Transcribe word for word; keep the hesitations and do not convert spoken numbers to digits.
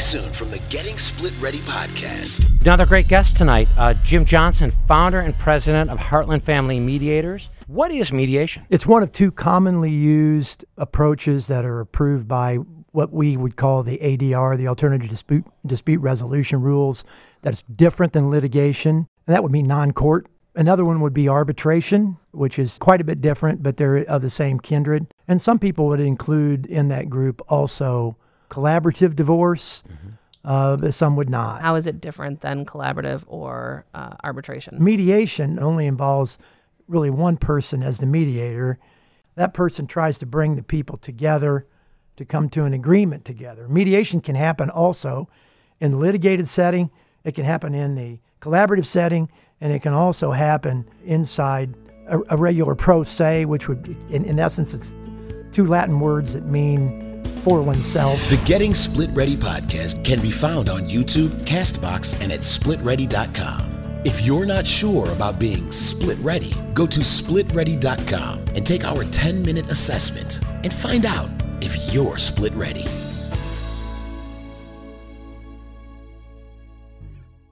soon from the Getting Split Ready podcast. Another great guest tonight, uh, Jim Johnson, founder and president of Heartland Family Mediators. What is mediation? It's one of two commonly used approaches that are approved by what we would call the A D R, the Alternative Dispute, Dispute Resolution Rules. That's different than litigation. And that would mean non-court. Another one would be arbitration, which is quite a bit different, but they're of the same kindred. And some people would include in that group also collaborative divorce, mm-hmm. uh, but some would not. How is it different than collaborative or uh, arbitration? Mediation only involves really one person as the mediator. That person tries to bring the people together to come to an agreement together. Mediation can happen also in the litigated setting. It can happen in the collaborative setting, and it can also happen inside a, a regular pro se, which would, in, in essence, it's two Latin words that mean for oneself. The Getting Split Ready podcast can be found on YouTube, CastBox, and at Split Ready dot com. If you're not sure about being split ready, go to Split Ready dot com and take our ten-minute assessment and find out if you're split ready.